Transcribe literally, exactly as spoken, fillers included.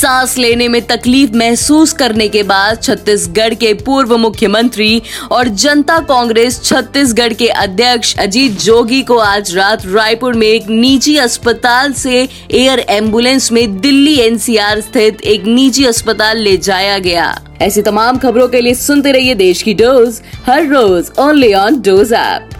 सांस लेने में तकलीफ महसूस करने के बाद छत्तीसगढ़ के पूर्व मुख्यमंत्री और जनता कांग्रेस छत्तीसगढ़ के अध्यक्ष अजीत जोगी को आज रात रायपुर में एक निजी अस्पताल से एयर एम्बुलेंस में दिल्ली एन सी आर स्थित एक निजी अस्पताल ले जाया गया। ऐसी तमाम खबरों के लिए सुनते रहिए देश की डोज़ हर रोज ओनली ऑन डोज़ ऐप।